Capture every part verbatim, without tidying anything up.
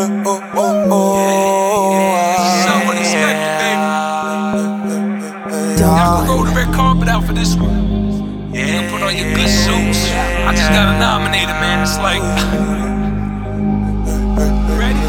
oh, oh, oh, oh. Y'all gonna roll the red carpet out for this one. Yeah, you gonna put on your good suits. I just got a nominator, man. It's like ready?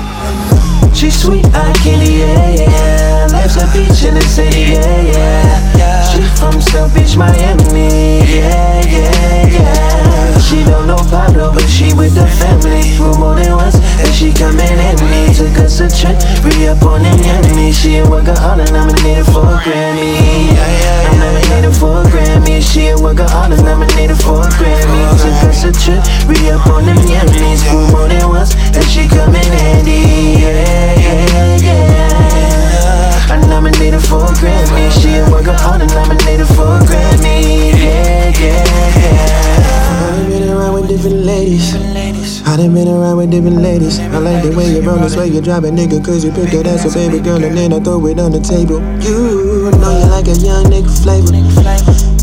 She's sweet, I candy, yeah, yeah. Life's a beach in the city, yeah, yeah, yeah. She from South Beach, Miami, yeah, yeah, yeah. She don't know Pablo, but she with the family. Room more than once, and she coming at me. Took us a trip, re-up on an enemy. She a workaholic, nominated for a Grammy. I'm nominated for a Grammy. She a workaholic, nominated for a Grammy. Took us a trip, re-up on them enemies. Room more than once, and she coming handy. Yeah, yeah, yeah. I'm nominated for a Grammy. She a workaholic, nominated for a Grammy. Yeah, yeah, yeah. I've been around with different ladies. I done been around with different ladies. I like the way you roll, the way you drop it, nigga, cause you picked her, that's a baby girl, and then I throw it on the table. You know you like a young nigga flavor.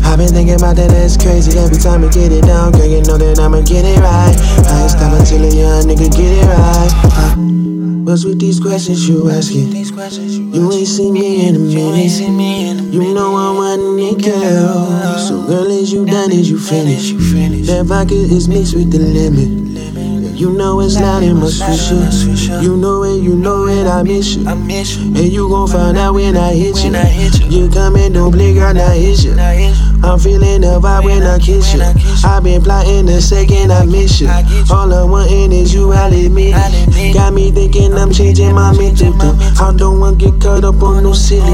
I've been thinking about that, that's crazy. Every time I get it down, girl, you know that I'ma get it right. I ain't stopping till a young nigga get it right. uh, What's with these questions you asking? You ain't seen me in a minute. You know I'm wanting it, girl. So girl, is you done, is you finished? That vodka is mixed with the lemon. You know it's loud in my swisher. You know it, you know it, I miss you. And you gon' find out when I hit you. You come and don't blink, I not hit you. I'm feeling the vibe when I kiss you. I been plotting the second I miss you. All I wantin' is you, I'll admit it. Got me thinking I'm changing my mental. I don't wanna get caught up on no silly.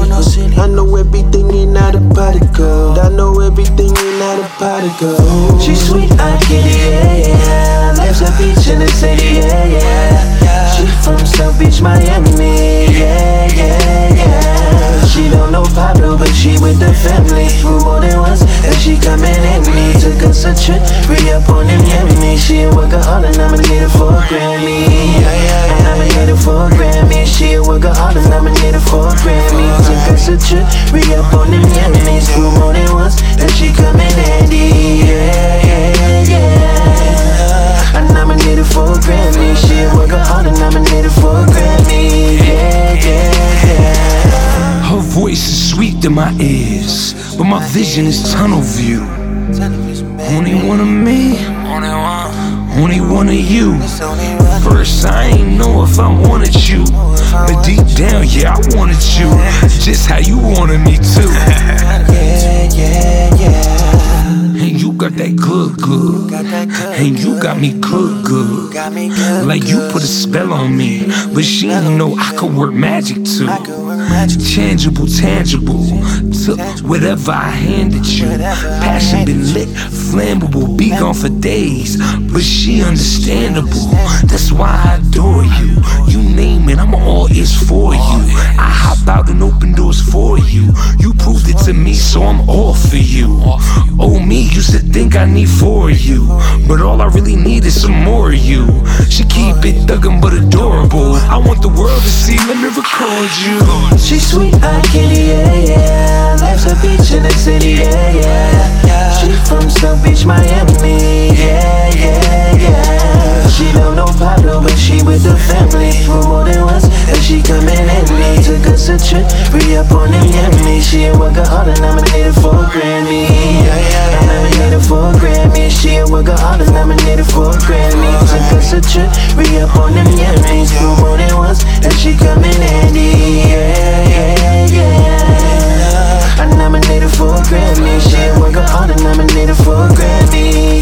I know everything, you're not a particle. I know everything, you're not a particle. She's sweet, I get it, yeah, yeah. Life's a beach in the city, yeah, yeah, yeah. She from South Beach, Miami, yeah, yeah, yeah. She don't know Pablo, but she with the family. Room more than once, and she coming at me. Took us a trip, re-up on them enemies. She a workaholic, nominated for a Grammy, yeah, yeah, yeah. Nominated for a Grammy. She a workaholic, nominated for a Grammy. Took us a trip, re-up on them enemies. Room more than once, and she coming handy, yeah, yeah, yeah. I'm nominated for a Grammy. She a workaholic, nominated for a Grammy. Yeah, yeah, yeah. Her voice is sweet to my ears, but my vision is tunnel view. Only one of me, only one of you. First, I ain't know if I wanted you, but deep down, yeah, I wanted you. Just how you wanted me too. Yeah, yeah, yeah. And you got that good, good. And you got me good, good. Like you put a spell on me, but she ain't know I could work magic too. Tangible, tangible. Took whatever I handed you. Passion been lit, flammable. Be gone for days, but she understandable. That's why I adore you. You name it, I'm all ears for you. I hop out and open doors for you. You proved it to me, so I'm all for you. Oh, me used to think I need four of you, but all I really need is some more of you. She keep it thuggin' but adorable. I want the world to see, let me record you. She's sweet, I candy, yeah, yeah. Life's a beach in the city, yeah, yeah, yeah. She from South Beach, Miami, yeah, yeah, yeah. She don't know Pablo, but she with the family. Room more than once, and she coming at me. Took us a trip, re-up on them enemies. She a workaholic, nominated for a Grammy, yeah, yeah, yeah. Nominated for a Grammy. She a workaholic, nominated for a Grammy. Took us a trip, re-up on them enemies. Room more than once, and she coming handy, yeah, yeah, yeah. I nominated for a Grammy. She a workaholic, nominated for a Grammy.